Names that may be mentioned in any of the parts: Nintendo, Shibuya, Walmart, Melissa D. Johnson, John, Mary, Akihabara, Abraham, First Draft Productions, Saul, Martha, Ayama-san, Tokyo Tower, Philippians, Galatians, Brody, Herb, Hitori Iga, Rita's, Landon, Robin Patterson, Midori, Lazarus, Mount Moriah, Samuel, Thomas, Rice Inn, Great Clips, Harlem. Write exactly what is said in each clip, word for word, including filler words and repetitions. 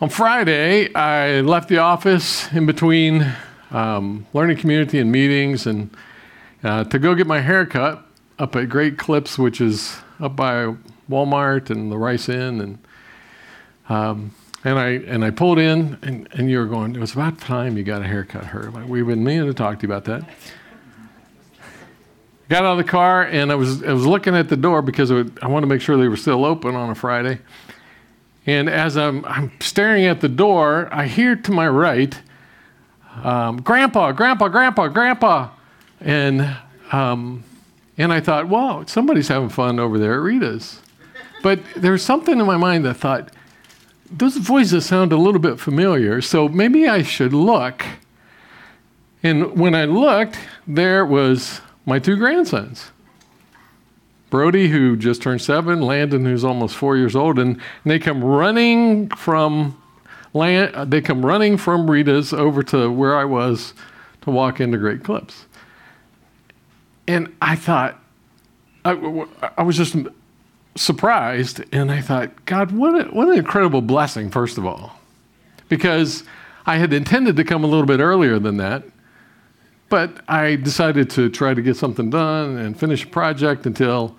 On Friday, I left the office in between um, learning community and meetings and uh, to go get my hair cut up at Great Clips, which is up by Walmart and the Rice Inn. And um, and I and I pulled in, and, and you were going, it was about time you got a haircut, Herb. We've been meaning to talk to you about that. Got out of the car, and I was I was looking at the door because it would, I wanted to make sure they were still open on a Friday. And as I'm, I'm staring at the door, I hear to my right, um, Grandpa, Grandpa, Grandpa, Grandpa. And um, and I thought, wow, somebody's having fun over there at Rita's. But there was something in my mind that thought, those voices sound a little bit familiar, so maybe I should look. And when I looked, there was my two grandsons. Brody, who just turned seven, Landon, who's almost four years old, and, and they come running from Land, they come running from Rita's over to where I was to walk into Great Clips. And I thought, I, I was just surprised, and I thought, God, what a, what an incredible blessing, first of all, because I had intended to come a little bit earlier than that. But I decided to try to get something done and finish a project until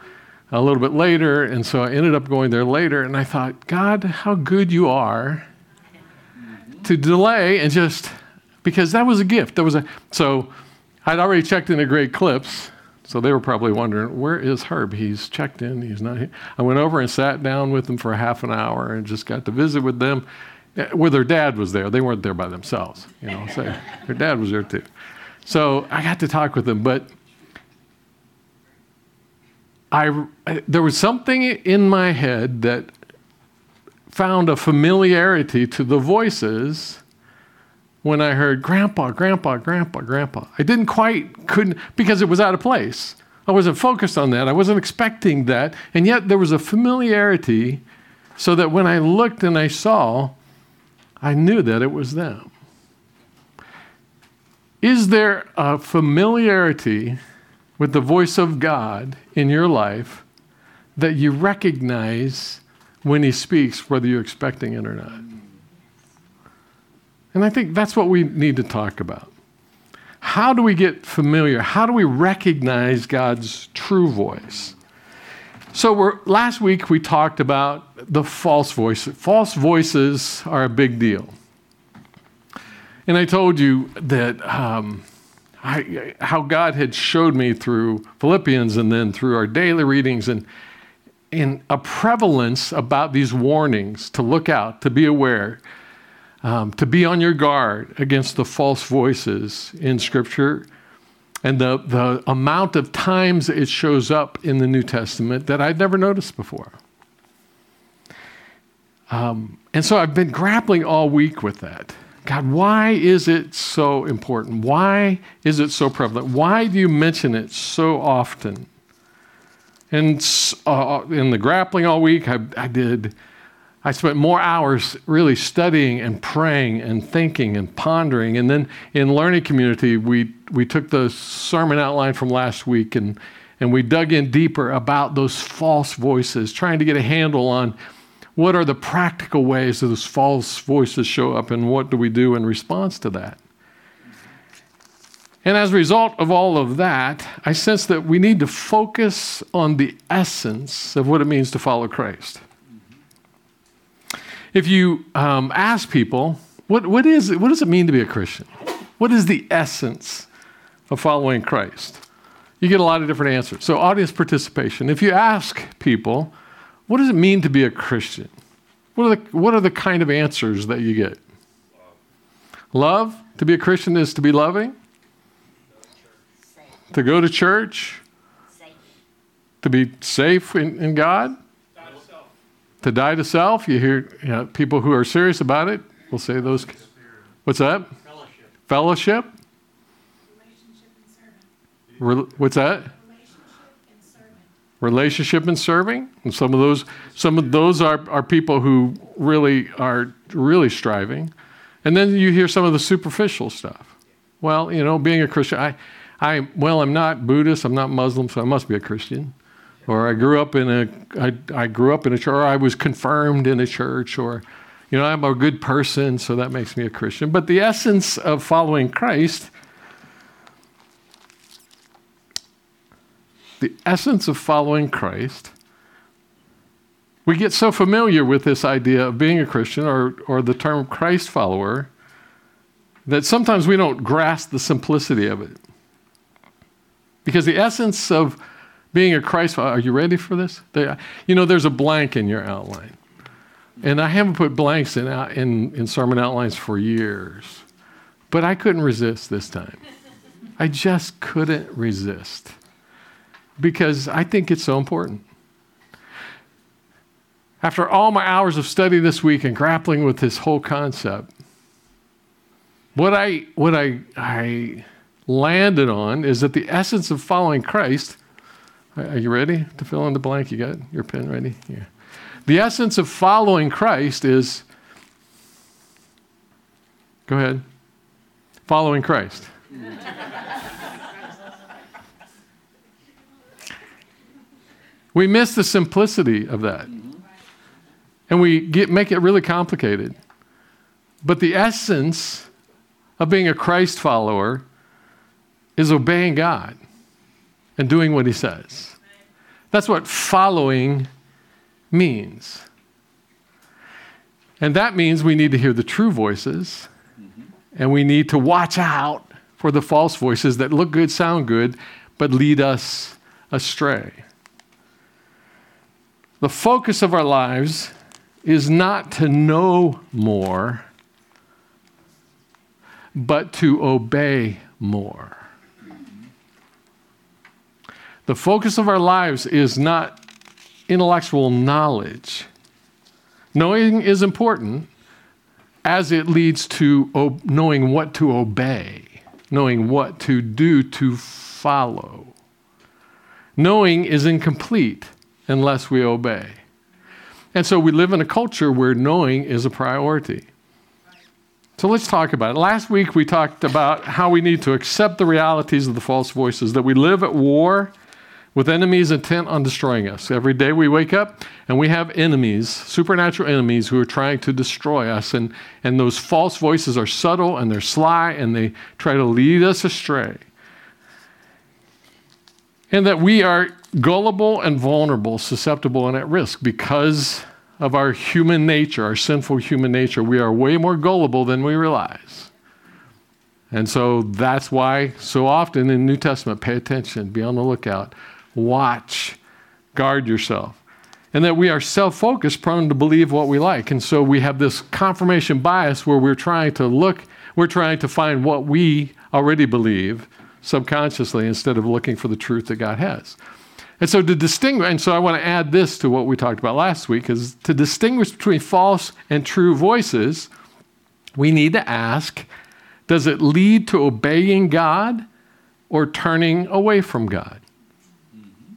a little bit later. And so I ended up going there later. And I thought, God, how good you are to delay and just, because that was a gift. That was a So I'd already checked into Great Clips. So they were probably wondering, where is Herb? He's checked in. He's not here. I went over and sat down with them for half an hour and just got to visit with them where their dad was there. They weren't there by themselves. You know, so their dad was there too. So I got to talk with them, but I, I there was something in my head that found a familiarity to the voices when I heard Grandpa, Grandpa, Grandpa, Grandpa. I didn't quite, couldn't, because it was out of place. I wasn't focused on that. I wasn't expecting that. And yet there was a familiarity so that when I looked and I saw, I knew that it was them. Is there a familiarity with the voice of God in your life that you recognize when he speaks, whether you're expecting it or not? And I think that's what we need to talk about. How do we get familiar? How do we recognize God's true voice? So we're, last week we talked about the false voices. False voices are a big deal. And I told you that um, I, how God had showed me through Philippians and then through our daily readings and, and a prevalence about these warnings to look out, to be aware, um, to be on your guard against the false voices in Scripture and the, the amount of times it shows up in the New Testament that I'd never noticed before. Um, and so I've been grappling all week with that. God, why is it so important? Why is it so prevalent? Why do you mention it so often? And uh, in the grappling all week, I, I did, I spent more hours really studying and praying and thinking and pondering. And then in learning community, we, we took the sermon outline from last week and, and we dug in deeper about those false voices, trying to get a handle on what are the practical ways that those false voices show up, and what do we do in response to that? And as a result of all of that, I sense that we need to focus on the essence of what it means to follow Christ. If you um, ask people, what, what, is it, what does it mean to be a Christian? What is the essence of following Christ? You get a lot of different answers. So audience participation. If you ask people, what does it mean to be a Christian? What are the, what are the kind of answers that you get? Love. Love. To be a Christian is to be loving. Safe. To go to church. Safe. To be safe in, in God. Die to, self. To die to self. You hear you know, people who are serious about it will say those. What's that? Fellowship. Fellowship. Relationship and serving. Re, what's that? Relationship and serving, and some of those, some of those are, are people who really are really striving, and then you hear some of the superficial stuff. Well, you know, being a Christian, I, I, well, I'm not Buddhist, I'm not Muslim, so I must be a Christian, or I grew up in a, I, I grew up in a church, or I was confirmed in a church, or, you know, I'm a good person, so that makes me a Christian. But the essence of following Christ, the essence of following Christ, we get so familiar with this idea of being a Christian or, or the term Christ follower that sometimes we don't grasp the simplicity of it. Because the essence of being a Christ follower, are you ready for this? They, you know, there's a blank in your outline. And I haven't put blanks in, in, in sermon outlines for years. But I couldn't resist this time. I just couldn't resist. Because I think it's so important. After all my hours of study this week and grappling with this whole concept, what I what I I landed on is that the essence of following Christ, are you ready to fill in the blank? You got your pen ready? Yeah. The essence of following Christ is, go ahead, following Christ. We miss the simplicity of that. And we get, make it really complicated. But the essence of being a Christ follower is obeying God and doing what he says. That's what following means. And that means we need to hear the true voices, and we need to watch out for the false voices that look good, sound good, but lead us astray. The focus of our lives is not to know more, but to obey more. The focus of our lives is not intellectual knowledge. Knowing is important as it leads to ob- knowing what to obey, knowing what to do to follow. Knowing is incomplete unless we obey. And so we live in a culture where knowing is a priority. So let's talk about it. Last week we talked about how we need to accept the realities of the false voices, that we live at war with enemies intent on destroying us. Every day we wake up and we have enemies, supernatural enemies who are trying to destroy us. And, and those false voices are subtle and they're sly and they try to lead us astray. And that we are gullible and vulnerable, susceptible and at risk because of our human nature, our sinful human nature. We are way more gullible than we realize. And so that's why so often in the New Testament, pay attention, be on the lookout, watch, guard yourself. And that we are self-focused, prone to believe what we like. And so we have this confirmation bias where we're trying to look, we're trying to find what we already believe subconsciously instead of looking for the truth that God has. And so to distinguish, and so I want to add this to what we talked about last week, is to distinguish between false and true voices, we need to ask, does it lead to obeying God or turning away from God? Mm-hmm.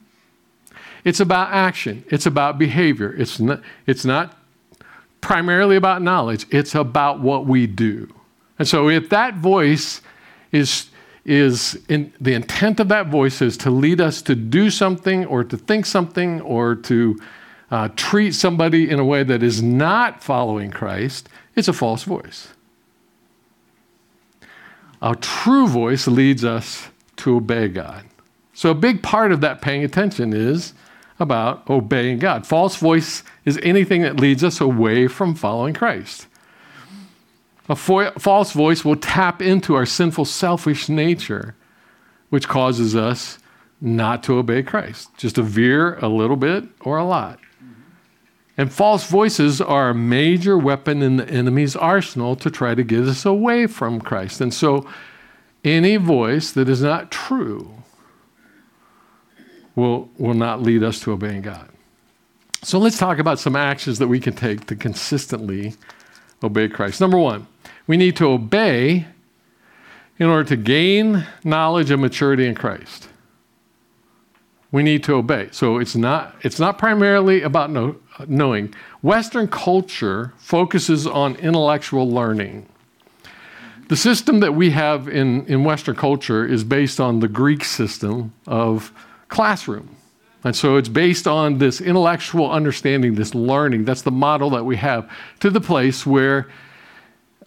It's about action. It's about behavior. It's not, it's not primarily about knowledge. It's about what we do. And so if that voice is is in, the intent of that voice is to lead us to do something or to think something or to uh, treat somebody in a way that is not following Christ, it's a false voice. A true voice leads us to obey God. So a big part of that paying attention is about obeying God. False voice is anything that leads us away from following Christ. A fo- false voice will tap into our sinful, selfish nature, which causes us not to obey Christ. Just a veer a little bit or a lot. And false voices are a major weapon in the enemy's arsenal to try to get us away from Christ. And so any voice that is not true will, will not lead us to obeying God. So let's talk about some actions that we can take to consistently obey Christ. Number one, we need to obey in order to gain knowledge and maturity in Christ. We need to obey. So it's not, it's not primarily about know, knowing. Western culture focuses on intellectual learning. The system that we have in, in Western culture is based on the Greek system of classroom. And so it's based on this intellectual understanding, this learning. That's the model that we have, to the place where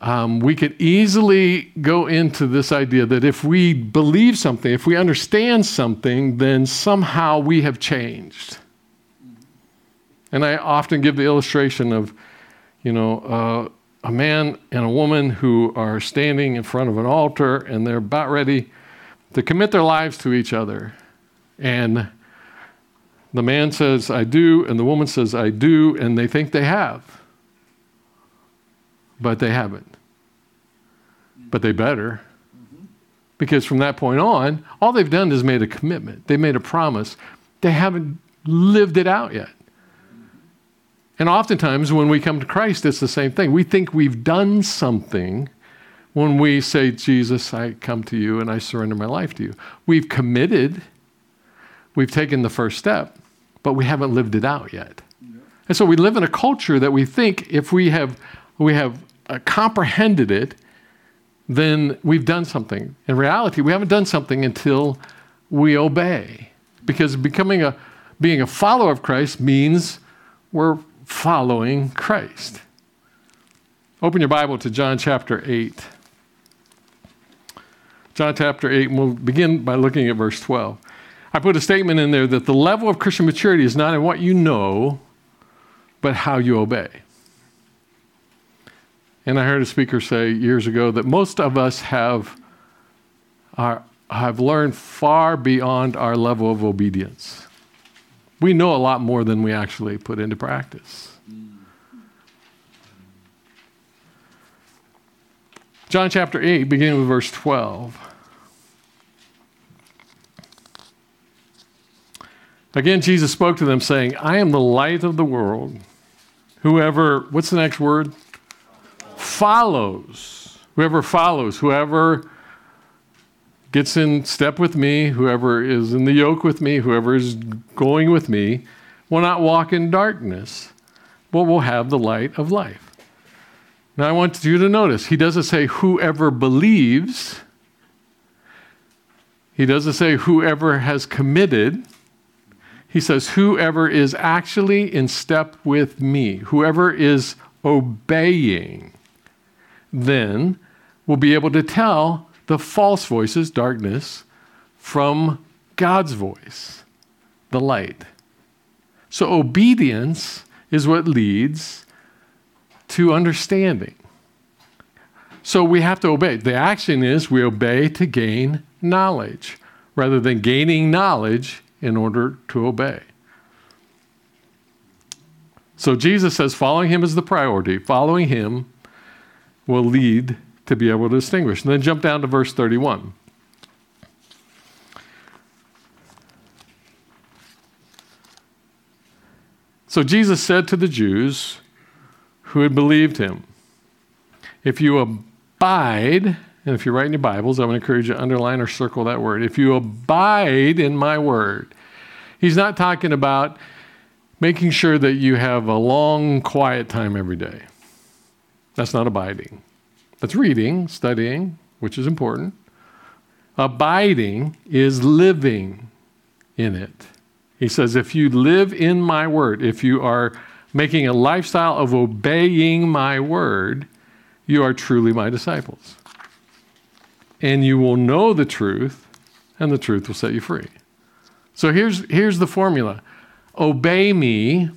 um, we could easily go into this idea that if we believe something, if we understand something, then somehow we have changed. And I often give the illustration of, you know, uh, a man and a woman who are standing in front of an altar and they're about ready to commit their lives to each other. And the man says, I do, and the woman says, I do, and they think they have. But they haven't. But they better. Mm-hmm. Because from that point on, all they've done is made a commitment. They made a promise. They haven't lived it out yet. And oftentimes when we come to Christ, it's the same thing. We think we've done something when we say, Jesus, I come to you and I surrender my life to you. We've committed, we've taken the first step, but we haven't lived it out yet. Yeah. And so we live in a culture that we think if we have we have uh, comprehended it, then we've done something. In reality, we haven't done something until we obey. Because becoming a being a follower of Christ means we're following Christ. Open your Bible to John chapter eight. John chapter eight, and we'll begin by looking at verse twelve. I put a statement in there that the level of Christian maturity is not in what you know, but how you obey. And I heard a speaker say years ago that most of us have, are, have learned far beyond our level of obedience. We know a lot more than we actually put into practice. John chapter eight, beginning with verse twelve. Again, Jesus spoke to them saying, I am the light of the world. Whoever, what's the next word? Follows. Whoever follows, whoever gets in step with me, whoever is in the yoke with me, whoever is going with me, will not walk in darkness, but will have the light of life. Now, I want you to notice, he doesn't say whoever believes. He doesn't say whoever has committed. He says whoever is actually in step with me, whoever is obeying, then will be able to tell the false voices, darkness, from God's voice, the light. So obedience is what leads to understanding. So we have to obey. The action is we obey to gain knowledge rather than gaining knowledge in order to obey. So Jesus says following him is the priority. Following him will lead to be able to distinguish. And then jump down to verse thirty-one. So Jesus said to the Jews who had believed him, if you abide, and if you're writing your Bibles, I'm going to encourage you to underline or circle that word. If you abide in my word, he's not talking about making sure that you have a long, quiet time every day. That's not abiding. That's reading, studying, which is important. Abiding is living in it. He says, if you live in my word, if you are making a lifestyle of obeying my word, you are truly my disciples. And you will know the truth, and the truth will set you free. So here's, here's the formula. Obey me,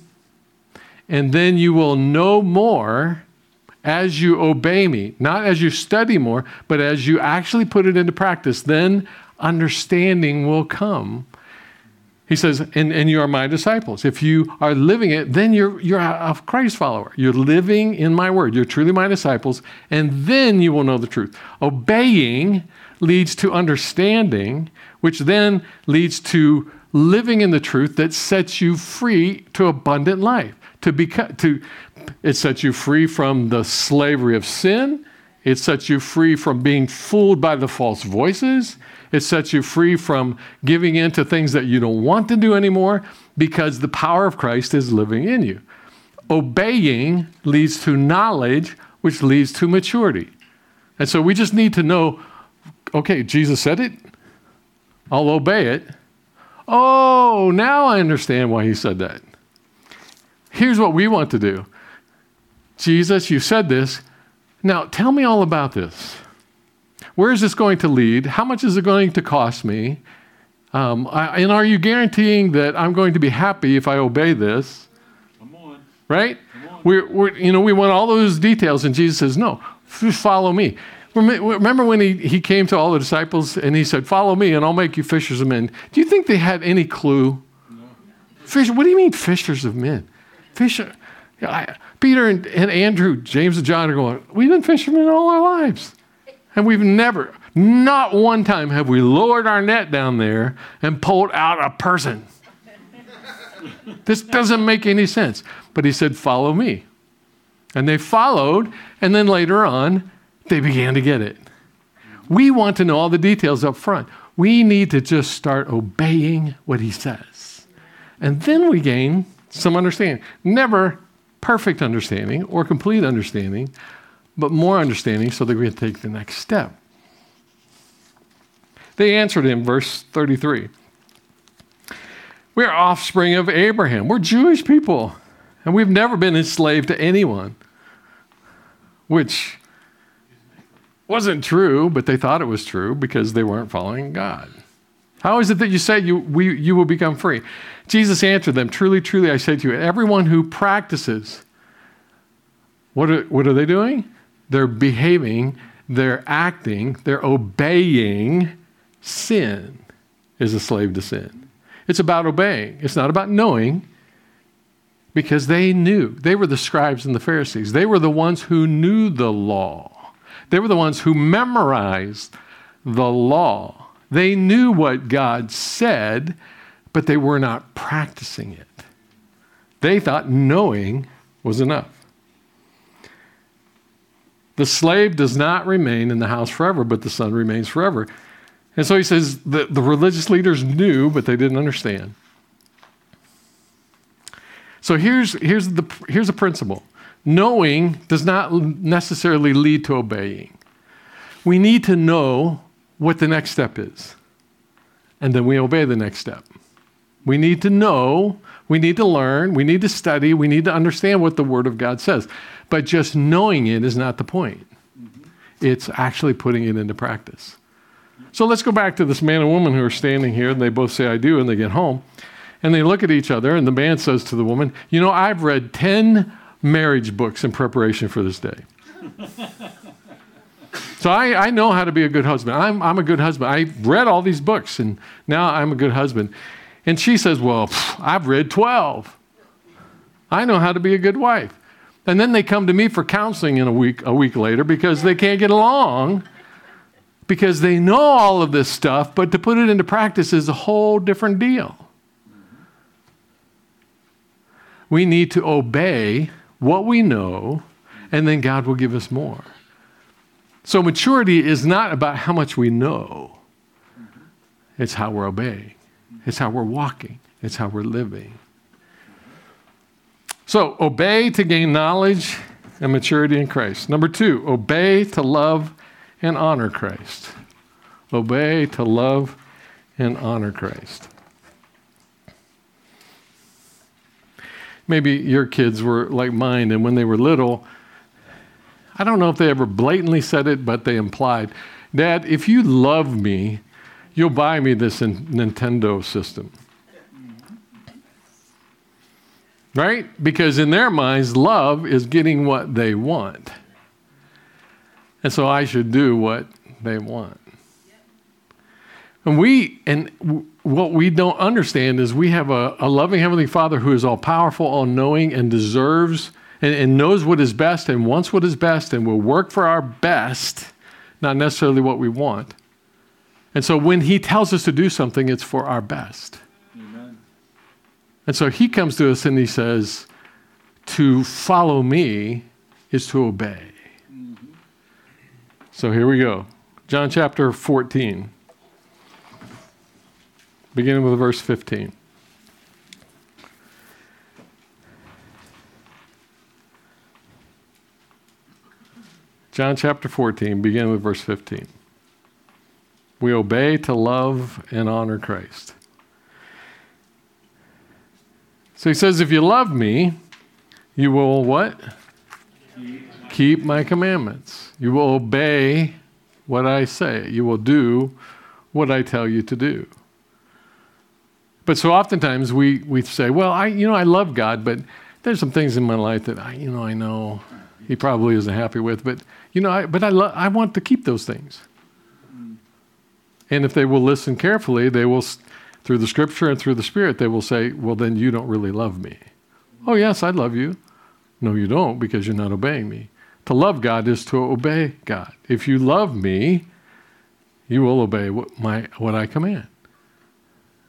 and then you will know more as you obey me. Not as you study more, but as you actually put it into practice. Then understanding will come. He says, and, and you are my disciples. If you are living it, then you're, you're a Christ follower. You're living in my word. You're truly my disciples, and then you will know the truth. Obeying leads to understanding, which then leads to living in the truth that sets you free to abundant life. To beca- to, it sets you free from the slavery of sin. It sets you free from being fooled by the false voices. It sets you free from giving in to things that you don't want to do anymore, because the power of Christ is living in you. Obeying leads to knowledge, which leads to maturity. And so we just need to know, okay, Jesus said it, I'll obey it. Oh, now I understand why he said that. Here's what we want to do. Jesus, you said this. Now tell me all about this. Where is this going to lead? How much is it going to cost me? Um, I, and are you guaranteeing that I'm going to be happy if I obey this? Come on. Right? Come on. We're, we're, you know, we want all those details, and Jesus says, no, follow me. Remember when he, he came to all the disciples and he said, follow me and I'll make you fishers of men. Do you think they had any clue? No. Fish, what do you mean fishers of men? Fisher, I, Peter and, and Andrew, James and John are going, we've been fishermen all our lives. And we've never, not one time have we lowered our net down there and pulled out a person. This doesn't make any sense. But he said, follow me. And they followed. And then later on, they began to get it. We want to know all the details up front. We need to just start obeying what he says. And then we gain some understanding. Never perfect understanding or complete understanding, but more understanding so that we can take the next step. They answered him, verse thirty-three. We are offspring of Abraham. We're Jewish people, and we've never been enslaved to anyone, which wasn't true, but they thought it was true because they weren't following God. How is it that you say you, we, you will become free? Jesus answered them, truly, truly, I say to you, everyone who practices, what are, what are they doing? They're behaving, they're acting, they're obeying sin is a slave to sin. It's about obeying. It's not about knowing, because they knew. They were the scribes and the Pharisees. They were the ones who knew the law. They were the ones who memorized the law. They knew what God said, but they were not practicing it. They thought knowing was enough. The slave does not remain in the house forever, but the son remains forever. And so he says that the religious leaders knew, but they didn't understand. So here's, here's, the, here's a principle. Knowing does not necessarily lead to obeying. We need to know what the next step is, and then we obey the next step. We need to know, we need to learn, we need to study, we need to understand what the Word of God says. But just knowing it is not the point. It's actually putting it into practice. So let's go back to this man and woman who are standing here, and they both say, I do, and they get home. And they look at each other, and the man says to the woman, you know, I've read ten marriage books in preparation for this day. So I, I know how to be a good husband. I'm, I'm a good husband. I read all these books, and now I'm a good husband. And she says, well, pff, I've read twelve. I know how to be a good wife. And then they come to me for counseling in a week, a week later because they can't get along because they know all of this stuff, but to put it into practice is a whole different deal. We need to obey what we know, and then God will give us more. So maturity is not about how much we know. It's how we're obeying. It's how we're walking. It's how we're living. So obey to gain knowledge and maturity in Christ. Number two, obey to love and honor Christ. Obey to love and honor Christ. Maybe your kids were like mine, and when they were little, I don't know if they ever blatantly said it, but they implied, Dad, if you love me, you'll buy me this Nintendo system. Right? Because in their minds, love is getting what they want. And so I should do what they want. And we, and what we don't understand is we have a, a loving Heavenly Father who is all-powerful, all-knowing, and deserves, and, and knows what is best, and wants what is best, and will work for our best, not necessarily what we want. And so when He tells us to do something, it's for our best. Amen. And so He comes to us and He says, to follow me is to obey. Mm-hmm. So here we go. John chapter fourteen. Beginning with verse fifteen. John chapter fourteen, beginning with verse fifteen. We obey to love and honor Christ. So he says, if you love me, you will what? Keep my, Keep my commandments. You will obey what I say. You will do what I tell you to do. But so oftentimes we, we say, well, I you know, I love God, but there's some things in my life that I, you know, I know he probably isn't happy with, but you know, I, but I lo- I want to keep those things. And if they will listen carefully, they will, through the scripture and through the spirit, they will say, well, then you don't really love me. Oh, yes, I love you. No, you don't, because you're not obeying me. To love God is to obey God. If you love me, you will obey what, my, what I command.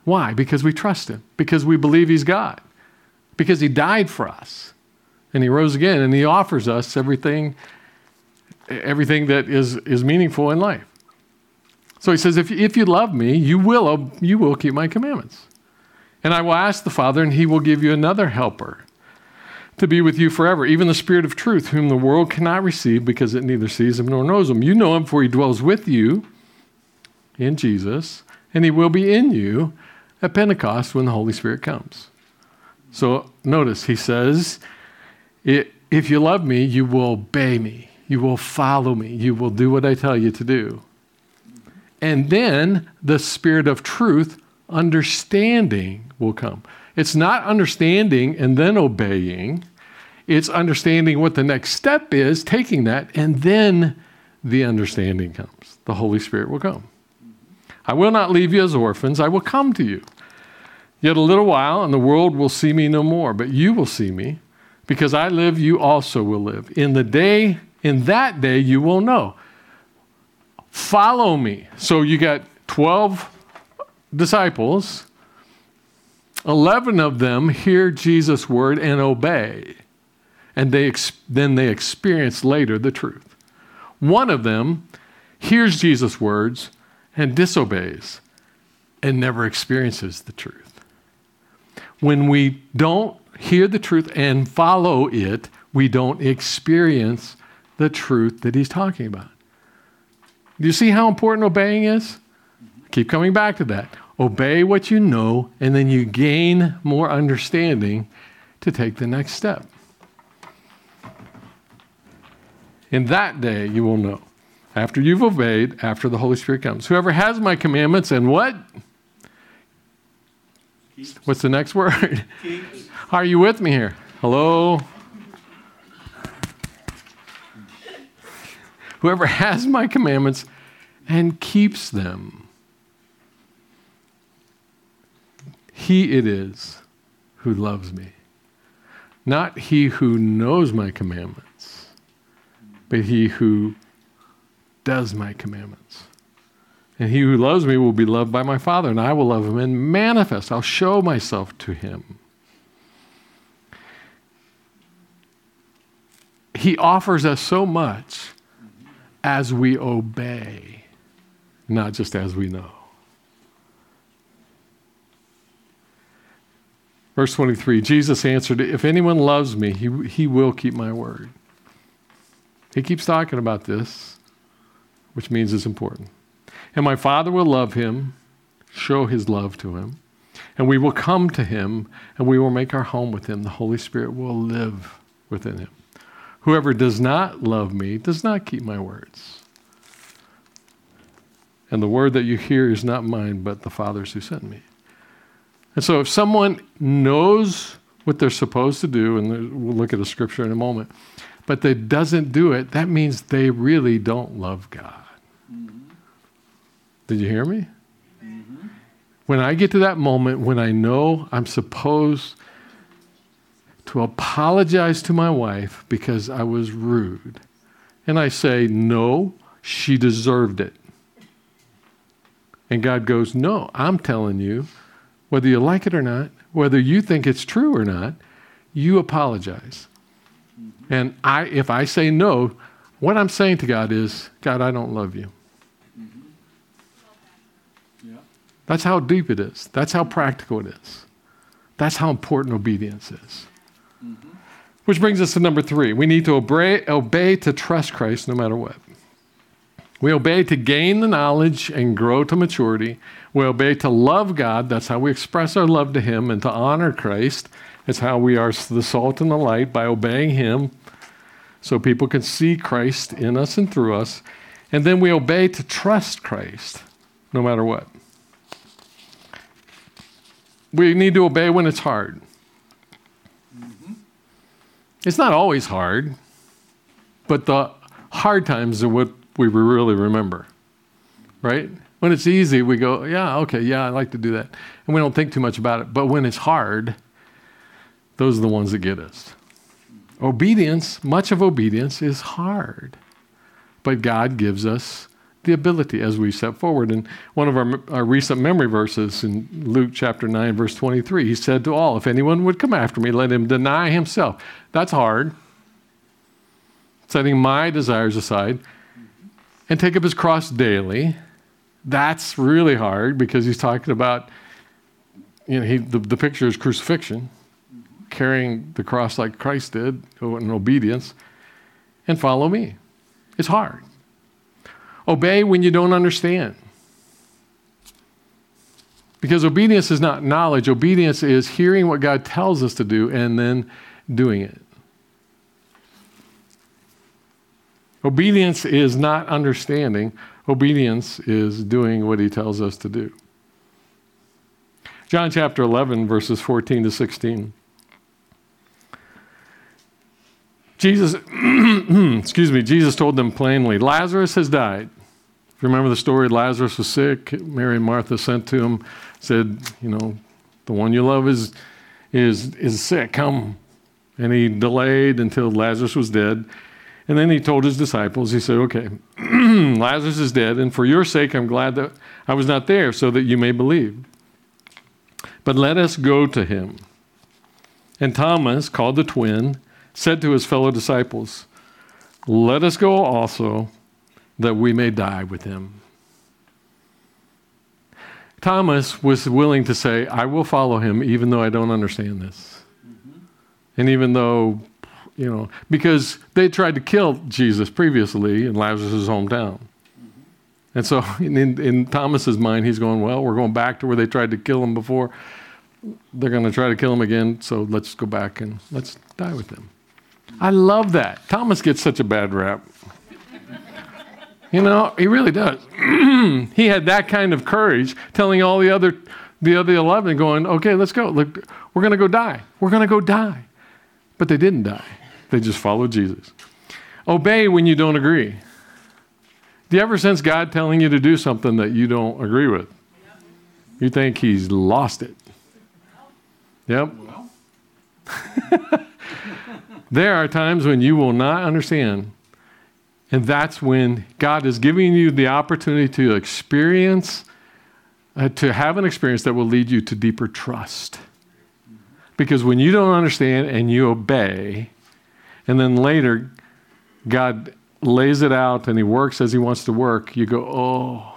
Why? Because we trust him, because we believe he's God, because he died for us and he rose again and he offers us everything, everything that is, is meaningful in life. So he says, if, if you love me, you will, you will keep my commandments. And I will ask the Father, and he will give you another helper to be with you forever, even the Spirit of truth, whom the world cannot receive because it neither sees him nor knows him. You know him, for he dwells with you in Jesus, and he will be in you at Pentecost when the Holy Spirit comes. So notice, he says, if you love me, you will obey me. You will follow me. You will do what I tell you to do. And then the Spirit of truth, understanding, will come. It's not understanding and then obeying. It's understanding what the next step is, taking that, and then the understanding comes. The Holy Spirit will come. I will not leave you as orphans. I will come to you. Yet a little while, and the world will see me no more, but you will see me. Because I live, you also will live. In the day, in that day, you will know. Follow me. So you got twelve disciples. eleven of them hear Jesus' word and obey. And they ex- then they experience later the truth. One of them hears Jesus' words and disobeys and never experiences the truth. When we don't hear the truth and follow it, we don't experience the truth that he's talking about. Do you see how important obeying is? I keep coming back to that. Obey what you know, and then you gain more understanding to take the next step. In that day, you will know. After you've obeyed, after the Holy Spirit comes. Whoever has my commandments and what? Keeps. What's the next word? Keeps. Are you with me here? Hello? Whoever has my commandments and keeps them, he it is who loves me. Not he who knows my commandments, but he who does my commandments. And he who loves me will be loved by my Father, and I will love him and manifest. I'll show myself to him. He offers us so much as we obey, not just as we know. Verse twenty-three, Jesus answered, if anyone loves me, he, he will keep my word. He keeps talking about this, which means it's important. And my Father will love him, show his love to him, and we will come to him, and we will make our home with him. The Holy Spirit will live within him. Whoever does not love me does not keep my words. And the word that you hear is not mine, but the Father's who sent me. And so if someone knows what they're supposed to do, and we'll look at a scripture in a moment, but they doesn't do it, that means they really don't love God. Mm-hmm. Did you hear me? Mm-hmm. When I get to that moment when I know I'm supposed to apologize to my wife because I was rude. And I say, no, she deserved it. And God goes, no, I'm telling you, whether you like it or not, whether you think it's true or not, you apologize. Mm-hmm. And I, if I say no, what I'm saying to God is, God, I don't love you. Mm-hmm. Yeah. That's how deep it is. That's how practical it is. That's how important obedience is. Mm-hmm. Which brings us to number three. We need to obey, obey to trust Christ no matter what. We obey to gain the knowledge and grow to maturity. We obey to love God. That's how we express our love to him and to honor Christ It's how we are the salt and the light, by obeying him so people can see Christ in us and through us. And then we obey to trust Christ no matter what. We need to obey when it's hard. Mm-hmm. It's not always hard, but the hard times are what we really remember, right? When it's easy, we go, yeah, okay, yeah, I like to do that. And we don't think too much about it. But when it's hard, those are the ones that get us. Obedience, much of obedience is hard. But God gives us the ability as we step forward. And one of our, our recent memory verses in Luke chapter nine, verse twenty-three, he said to all, if anyone would come after me, let him deny himself. That's hard. Setting my desires aside and take up his cross daily. That's really hard because he's talking about, you know, he, the, the picture is crucifixion, carrying the cross like Christ did in obedience, and follow me. It's hard. Obey when you don't understand. Because obedience is not knowledge. Obedience is hearing what God tells us to do and then doing it. Obedience is not understanding. Obedience is doing what he tells us to do. John chapter eleven, verses fourteen to sixteen. Jesus, excuse me, Jesus told them plainly, Lazarus has died. If you remember the story, Lazarus was sick. Mary and Martha sent to him, said, you know, the one you love is, is, is sick, come. And he delayed until Lazarus was dead. And then he told his disciples, he said, okay, Lazarus is dead, and for your sake, I'm glad that I was not there so that you may believe. But let us go to him. And Thomas, called the twin, said to his fellow disciples, let us go also, that we may die with him. Thomas was willing to say, I will follow him, even though I don't understand this. Mm-hmm. And even though, you know, because they tried to kill Jesus previously in Lazarus' hometown. Mm-hmm. And so in, in Thomas's mind, he's going, well, we're going back to where they tried to kill him before. They're going to try to kill him again, so let's go back and let's die with him. I love that. Thomas gets such a bad rap. You know, he really does. He had that kind of courage, telling all the other the other eleven, going, okay, let's go. Look, we're going to go die. We're going to go die. But they didn't die. They just followed Jesus. Obey when you don't agree. Do you ever sense God telling you to do something that you don't agree with? You think he's lost it. Yep. There are times when you will not understand. And that's when God is giving you the opportunity to experience, uh, to have an experience that will lead you to deeper trust. Because when you don't understand and you obey, and then later God lays it out and he works as he wants to work, you go, oh,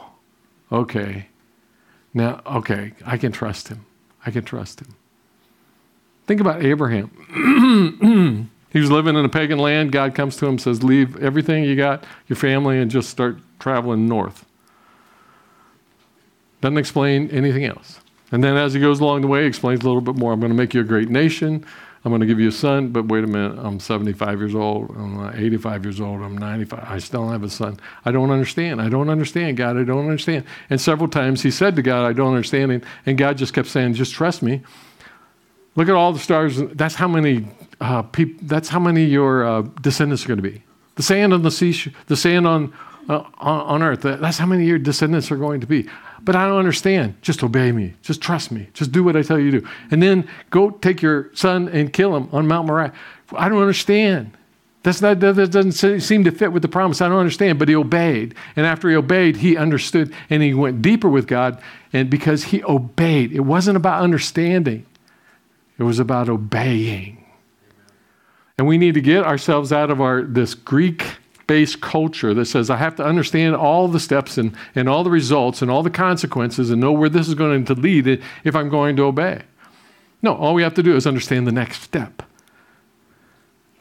okay. Now, okay, I can trust him. I can trust him. Think about Abraham. He was living in a pagan land. God comes to him and says, leave everything you got, your family, and just start traveling north. Doesn't explain anything else. And then as he goes along the way, he explains a little bit more. I'm going to make you a great nation. I'm going to give you a son. But wait a minute, I'm seventy-five years old. I'm eighty-five years old. I'm ninety-five. I still don't have a son. I don't understand. I don't understand, God. I don't understand. And several times he said to God, I don't understand. And God just kept saying, just trust me. Look at all the stars. That's how many uh, peop- That's how many your uh, descendants are going to be. The sand on the sea, sh- the sand on, uh, on on earth. That's how many your descendants are going to be. But I don't understand. Just obey me. Just trust me. Just do what I tell you to do. And then go take your son and kill him on Mount Moriah. I don't understand. That's not, that doesn't seem to fit with the promise. I don't understand. But he obeyed. And after he obeyed, he understood. And he went deeper with God. And because he obeyed, it wasn't about understanding. It was about obeying. And we need to get ourselves out of our this Greek-based culture that says, I have to understand all the steps and, and all the results and all the consequences and know where this is going to lead if I'm going to obey. No, all we have to do is understand the next step.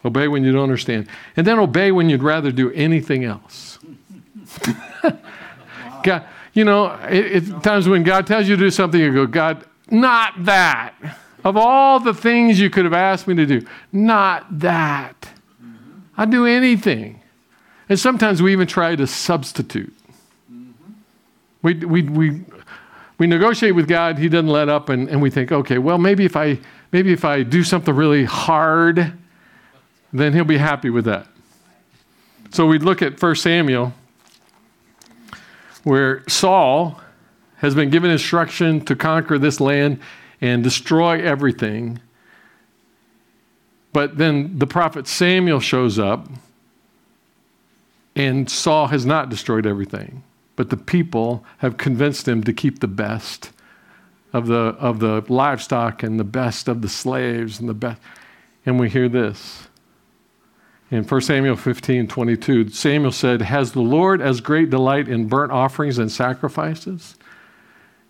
Obey when you don't understand. And then obey when you'd rather do anything else. God, you know, it, it, times when God tells you to do something, you go, God, not that. Of all the things you could have asked me to do, not that. Mm-hmm. I'd do anything. And sometimes we even try to substitute. Mm-hmm. We we we we negotiate with God. He doesn't let up, and, and we think, okay, well, maybe if I maybe if I do something really hard, then he'll be happy with that. So we look at First Samuel, where Saul has been given instruction to conquer this land and destroy everything. But then the prophet Samuel shows up, and Saul has not destroyed everything. But the people have convinced him to keep the best of the of the livestock and the best of the slaves and the best. And we hear this. In First Samuel fifteen twenty-two, Samuel said, "Has the Lord as great delight in burnt offerings and sacrifices?"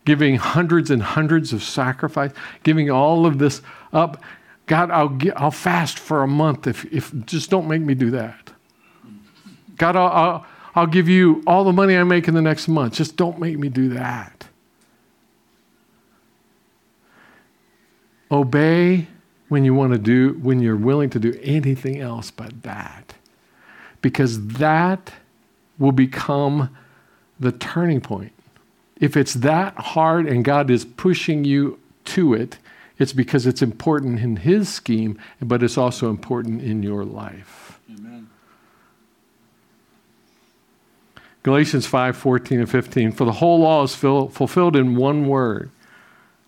Giving hundreds and hundreds of sacrifice, giving all of this up. God, I'll get, I'll fast for a month if if just don't make me do that. God, I'll, I'll I'll give you all the money I make in the next month. Just don't make me do that. Obey when you want to do, when you're willing to do anything else but that. Because that will become the turning point. If it's that hard and God is pushing you to it, it's because it's important in his scheme, but it's also important in your life. Amen. Galatians five fourteen and fifteen, "For the whole law is fil- fulfilled in one word.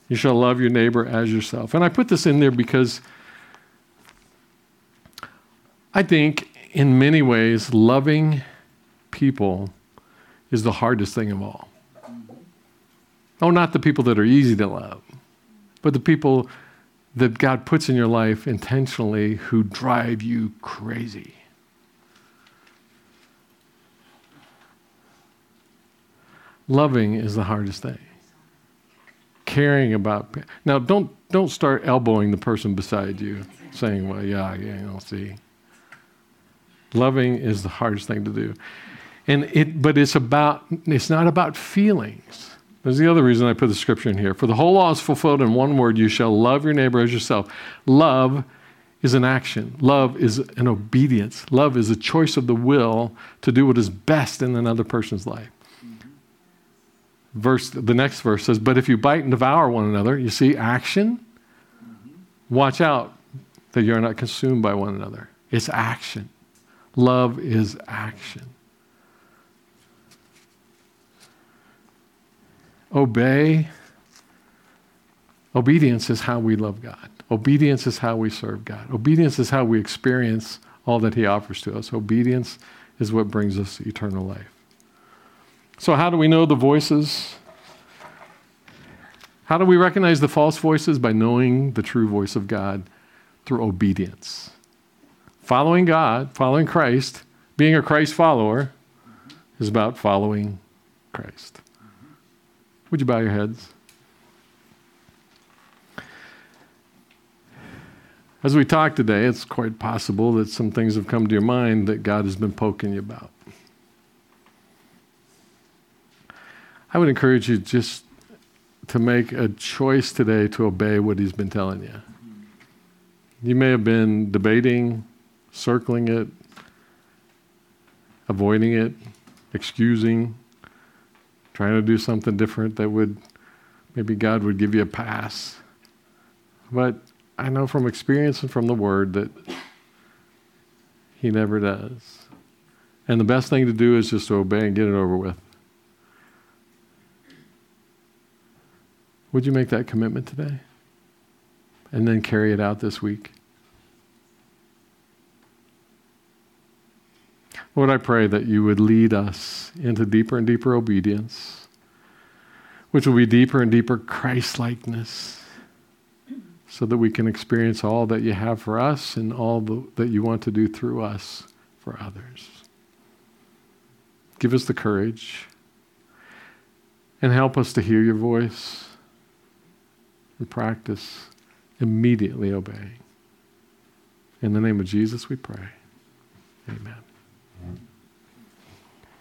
You shall love your neighbor as yourself." And I put this in there because I think in many ways, loving people is the hardest thing of all. Oh, not the people that are easy to love, but the people that God puts in your life intentionally who drive you crazy. Loving is the hardest thing. Caring about. Now, don't don't start elbowing the person beside you, saying, "Well, yeah, yeah, I'll see." Loving is the hardest thing to do, and it. But it's about. It's not about feelings. There's the other reason I put the scripture in here. For the whole law is fulfilled in one word, you shall love your neighbor as yourself. Love is an action. Love is an obedience. Love is a choice of the will to do what is best in another person's life. Mm-hmm. Verse, the next verse says, but if you bite and devour one another, you see, action, mm-hmm. Watch out that you're not consumed by one another. It's action. Love is action. Obey. Obedience is how we love God. Obedience is how we serve God. Obedience is how we experience all that he offers to us. Obedience is what brings us eternal life. So how do we know the voices? How do we recognize the false voices? By knowing the true voice of God through obedience. Following God, following Christ, being a Christ follower is about following Christ. Would you bow your heads? As we talk today, it's quite possible that some things have come to your mind that God has been poking you about. I would encourage you just to make a choice today to obey what he's been telling you. You may have been debating, circling it, avoiding it, excusing, trying to do something different that would, maybe God would give you a pass. But I know from experience and from the Word that he never does. And the best thing to do is just to obey and get it over with. Would you make that commitment today? And then carry it out this week? Lord, I pray that you would lead us into deeper and deeper obedience, which will be deeper and deeper Christ-likeness, so that we can experience all that you have for us and all the, that you want to do through us for others. Give us the courage and help us to hear your voice and practice immediately obeying. In the name of Jesus we pray. Amen.